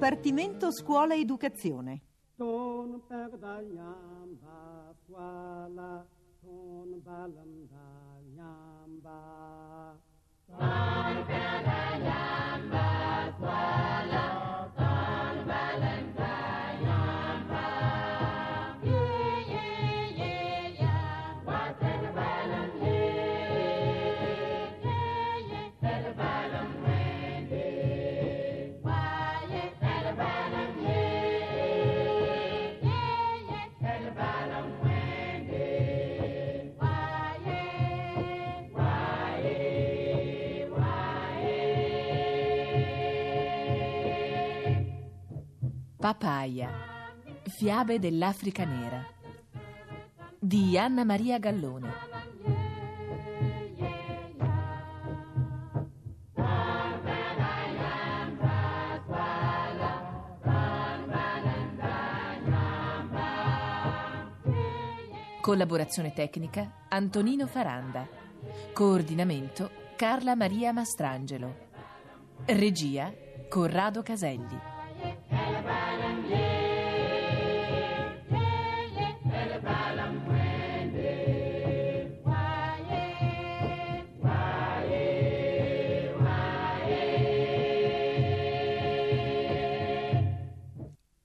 Dipartimento Scuola Educazione. Papaia, Fiabe dell'Africa nera, di Anna Maria Gallone. Collaborazione tecnica Antonino Faranda. Coordinamento Carla Maria Mastrangelo. Regia Corrado Caselli.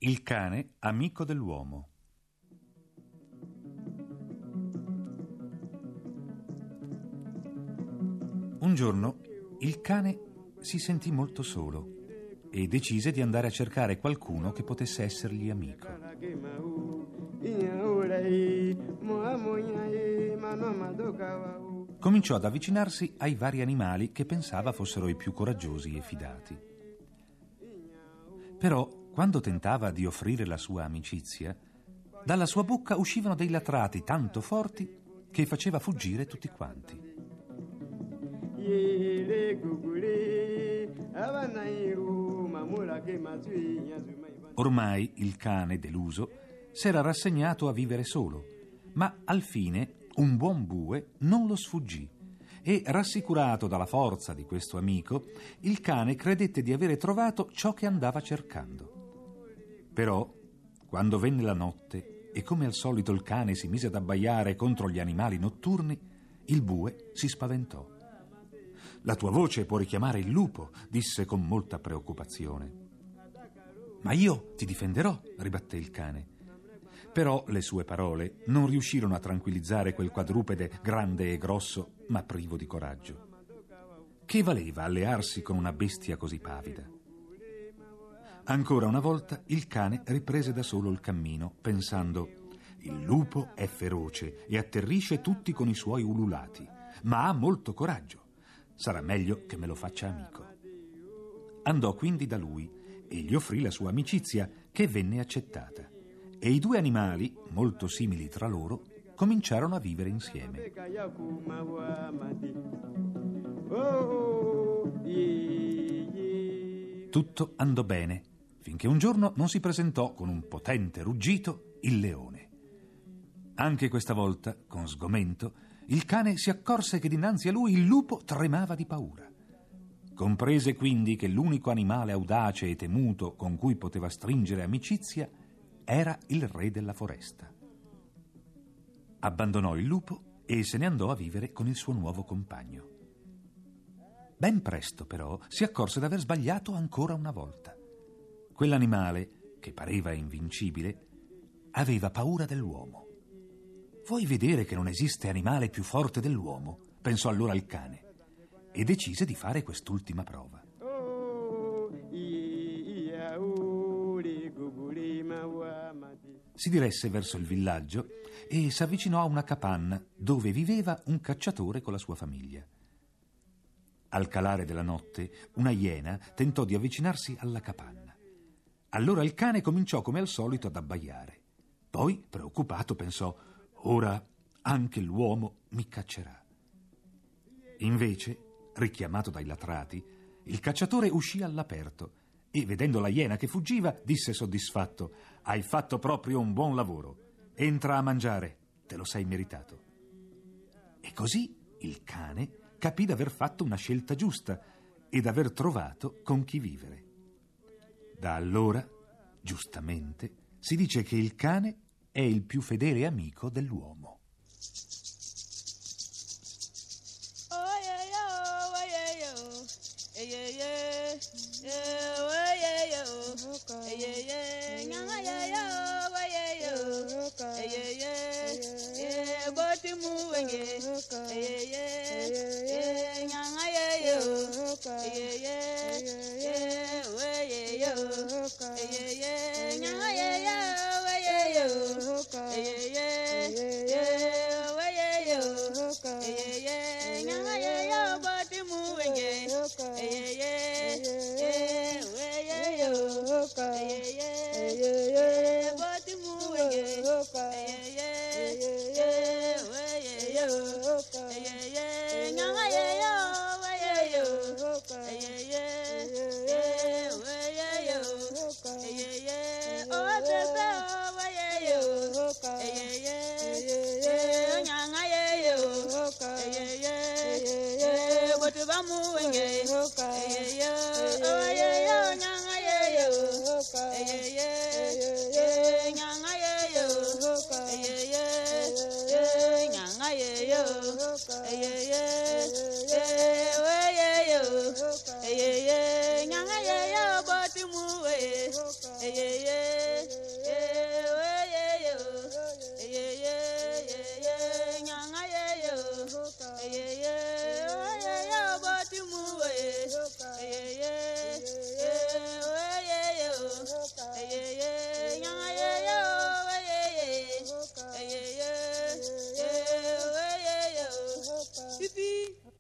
Il cane amico dell'uomo. Un giorno il cane si sentì molto solo e decise di andare a cercare qualcuno che potesse essergli amico. Cominciò ad avvicinarsi ai vari animali che pensava fossero i più coraggiosi e fidati. Però, quando tentava di offrire la sua amicizia, dalla sua bocca uscivano dei latrati tanto forti che faceva fuggire tutti quanti. Ormai il cane, deluso, s'era rassegnato a vivere solo, ma al fine un buon bue non lo sfuggì e, rassicurato dalla forza di questo amico, il cane credette di avere trovato ciò che andava cercando. Però, quando venne la notte e come al solito il cane si mise ad abbaiare contro gli animali notturni, il bue si spaventò. «La tua voce può richiamare il lupo», disse con molta preoccupazione. «Ma io ti difenderò», ribatté il cane. Però le sue parole non riuscirono a tranquillizzare quel quadrupede grande e grosso, ma privo di coraggio. Che valeva allearsi con una bestia così pavida? Ancora una volta il cane riprese da solo il cammino, pensando: il lupo è feroce e atterrisce tutti con i suoi ululati, ma ha molto coraggio. Sarà meglio che me lo faccia amico. Andò quindi da lui e gli offrì la sua amicizia, che venne accettata, e i due animali, molto simili tra loro, cominciarono a vivere insieme. Tutto andò bene, finché un giorno non si presentò con un potente ruggito il leone. Anche questa volta, con sgomento, il cane si accorse che dinanzi a lui il lupo tremava di paura. Comprese quindi che l'unico animale audace e temuto con cui poteva stringere amicizia era il re della foresta. Abbandonò il lupo e se ne andò a vivere con il suo nuovo compagno. Ben presto, però, si accorse d'aver sbagliato ancora una volta. Quell'animale, che pareva invincibile, aveva paura dell'uomo. «Vuoi vedere che non esiste animale più forte dell'uomo?» pensò allora il cane, e decise di fare quest'ultima prova. Si diresse verso il villaggio e s'avvicinò a una capanna dove viveva un cacciatore con la sua famiglia. Al calare della notte, una iena tentò di avvicinarsi alla capanna. Allora il cane cominciò come al solito ad abbaiare. Poi, preoccupato, pensò: «Ora anche l'uomo mi caccerà». Invece, richiamato dai latrati, il cacciatore uscì all'aperto e, vedendo la iena che fuggiva, disse soddisfatto: «Hai fatto proprio un buon lavoro. Entra a mangiare, te lo sei meritato». E così il cane capì d'aver fatto una scelta giusta e d'aver trovato con chi vivere. Da allora, giustamente, si dice che il cane è il più fedele amico dell'uomo.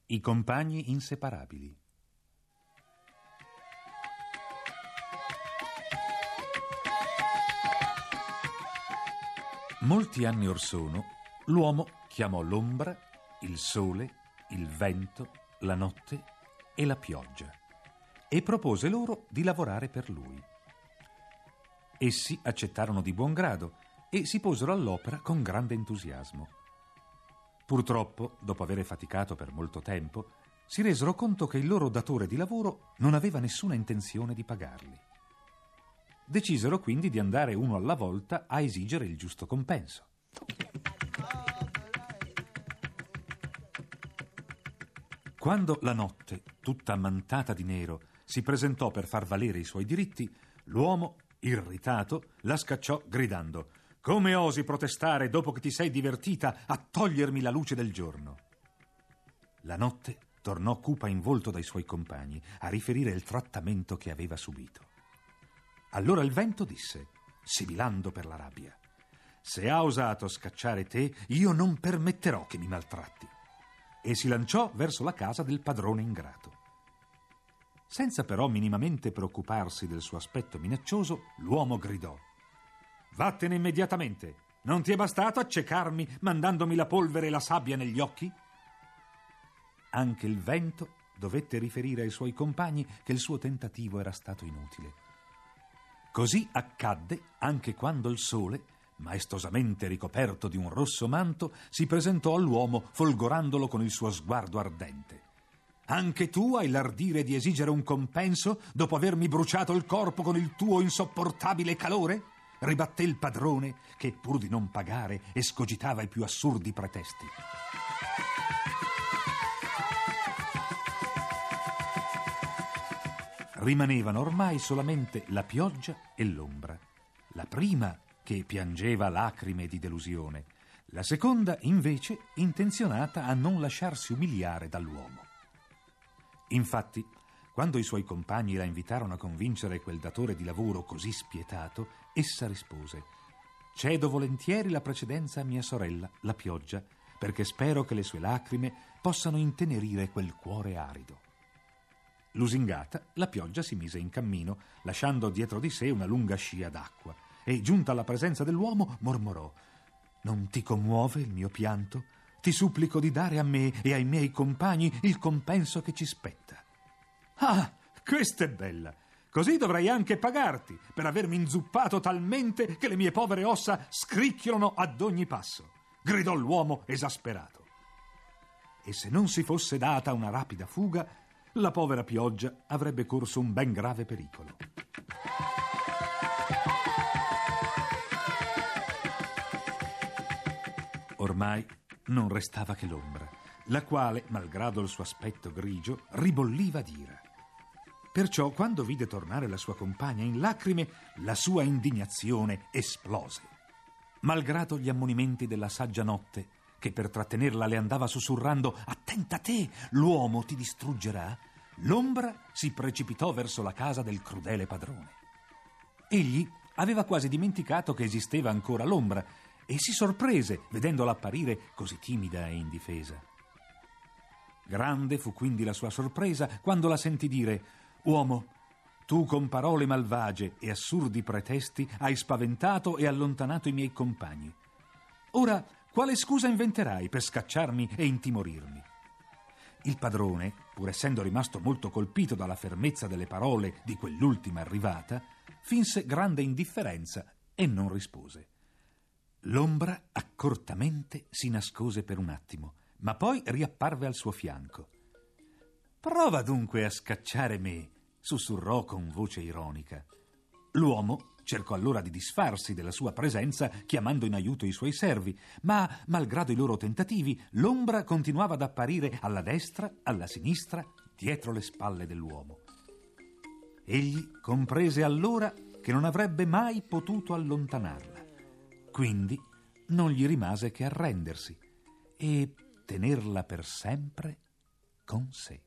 I compagni inseparabili. Molti anni or sono, l'uomo chiamò l'ombra, il sole, il vento, la notte e la pioggia e propose loro di lavorare per lui. Essi accettarono di buon grado e si posero all'opera con grande entusiasmo. Purtroppo, dopo aver faticato per molto tempo, si resero conto che il loro datore di lavoro non aveva nessuna intenzione di pagarli. Decisero quindi di andare uno alla volta a esigere il giusto compenso. Quando la notte, tutta ammantata di nero, si presentò per far valere i suoi diritti, l'uomo, irritato, la scacciò gridando: «Come osi protestare dopo che ti sei divertita a togliermi la luce del giorno?» La notte tornò cupa in volto dai suoi compagni a riferire il trattamento che aveva subito. Allora il vento disse, sibilando per la rabbia: «Se ha osato scacciare te, io non permetterò che mi maltratti», e si lanciò verso la casa del padrone ingrato. Senza però minimamente preoccuparsi del suo aspetto minaccioso, l'uomo gridò: «Vattene immediatamente! Non ti è bastato accecarmi mandandomi la polvere e la sabbia negli occhi?» Anche il vento dovette riferire ai suoi compagni che il suo tentativo era stato inutile. Così accadde anche quando il sole, maestosamente ricoperto di un rosso manto, si presentò all'uomo folgorandolo con il suo sguardo ardente. «Anche tu hai l'ardire di esigere un compenso dopo avermi bruciato il corpo con il tuo insopportabile calore?» ribatté il padrone che, pur di non pagare, escogitava i più assurdi pretesti. Rimanevano ormai solamente la pioggia e l'ombra. La prima che piangeva lacrime di delusione, la seconda invece intenzionata a non lasciarsi umiliare dall'uomo. Infatti, quando i suoi compagni la invitarono a convincere quel datore di lavoro così spietato, essa rispose: «Cedo volentieri la precedenza a mia sorella, la pioggia, perché spero che le sue lacrime possano intenerire quel cuore arido». Lusingata, la pioggia si mise in cammino, lasciando dietro di sé una lunga scia d'acqua, e giunta alla presenza dell'uomo mormorò: «Non ti commuove il mio pianto? Ti supplico di dare a me e ai miei compagni il compenso che ci spetta». «Ah, questa è bella! Così dovrei anche pagarti per avermi inzuppato talmente che le mie povere ossa scricchiolano ad ogni passo», gridò l'uomo esasperato. E se non si fosse data una rapida fuga, la povera pioggia avrebbe corso un ben grave pericolo. Ormai non restava che l'ombra, la quale, malgrado il suo aspetto grigio, ribolliva d'ira. Perciò, quando vide tornare la sua compagna in lacrime, la sua indignazione esplose. Malgrado gli ammonimenti della saggia notte, che per trattenerla le andava sussurrando «Attenta a te, l'uomo ti distruggerà», l'ombra si precipitò verso la casa del crudele padrone. Egli aveva quasi dimenticato che esisteva ancora l'ombra e si sorprese vedendola apparire così timida e indifesa. Grande fu quindi la sua sorpresa quando la sentì dire «Uomo, tu con parole malvagie e assurdi pretesti hai spaventato e allontanato i miei compagni. Ora quale scusa inventerai per scacciarmi e intimorirmi?» Il padrone, pur essendo rimasto molto colpito dalla fermezza delle parole di quell'ultima arrivata, finse grande indifferenza e non rispose. L'ombra accortamente si nascose per un attimo, ma poi riapparve al suo fianco. «Prova dunque a scacciare me», sussurrò con voce ironica. L'uomo cercò allora di disfarsi della sua presenza chiamando in aiuto i suoi servi, ma, malgrado i loro tentativi, l'ombra continuava ad apparire alla destra, alla sinistra, dietro le spalle dell'uomo. Egli comprese allora che non avrebbe mai potuto allontanarla. Quindi non gli rimase che arrendersi e tenerla per sempre con sé.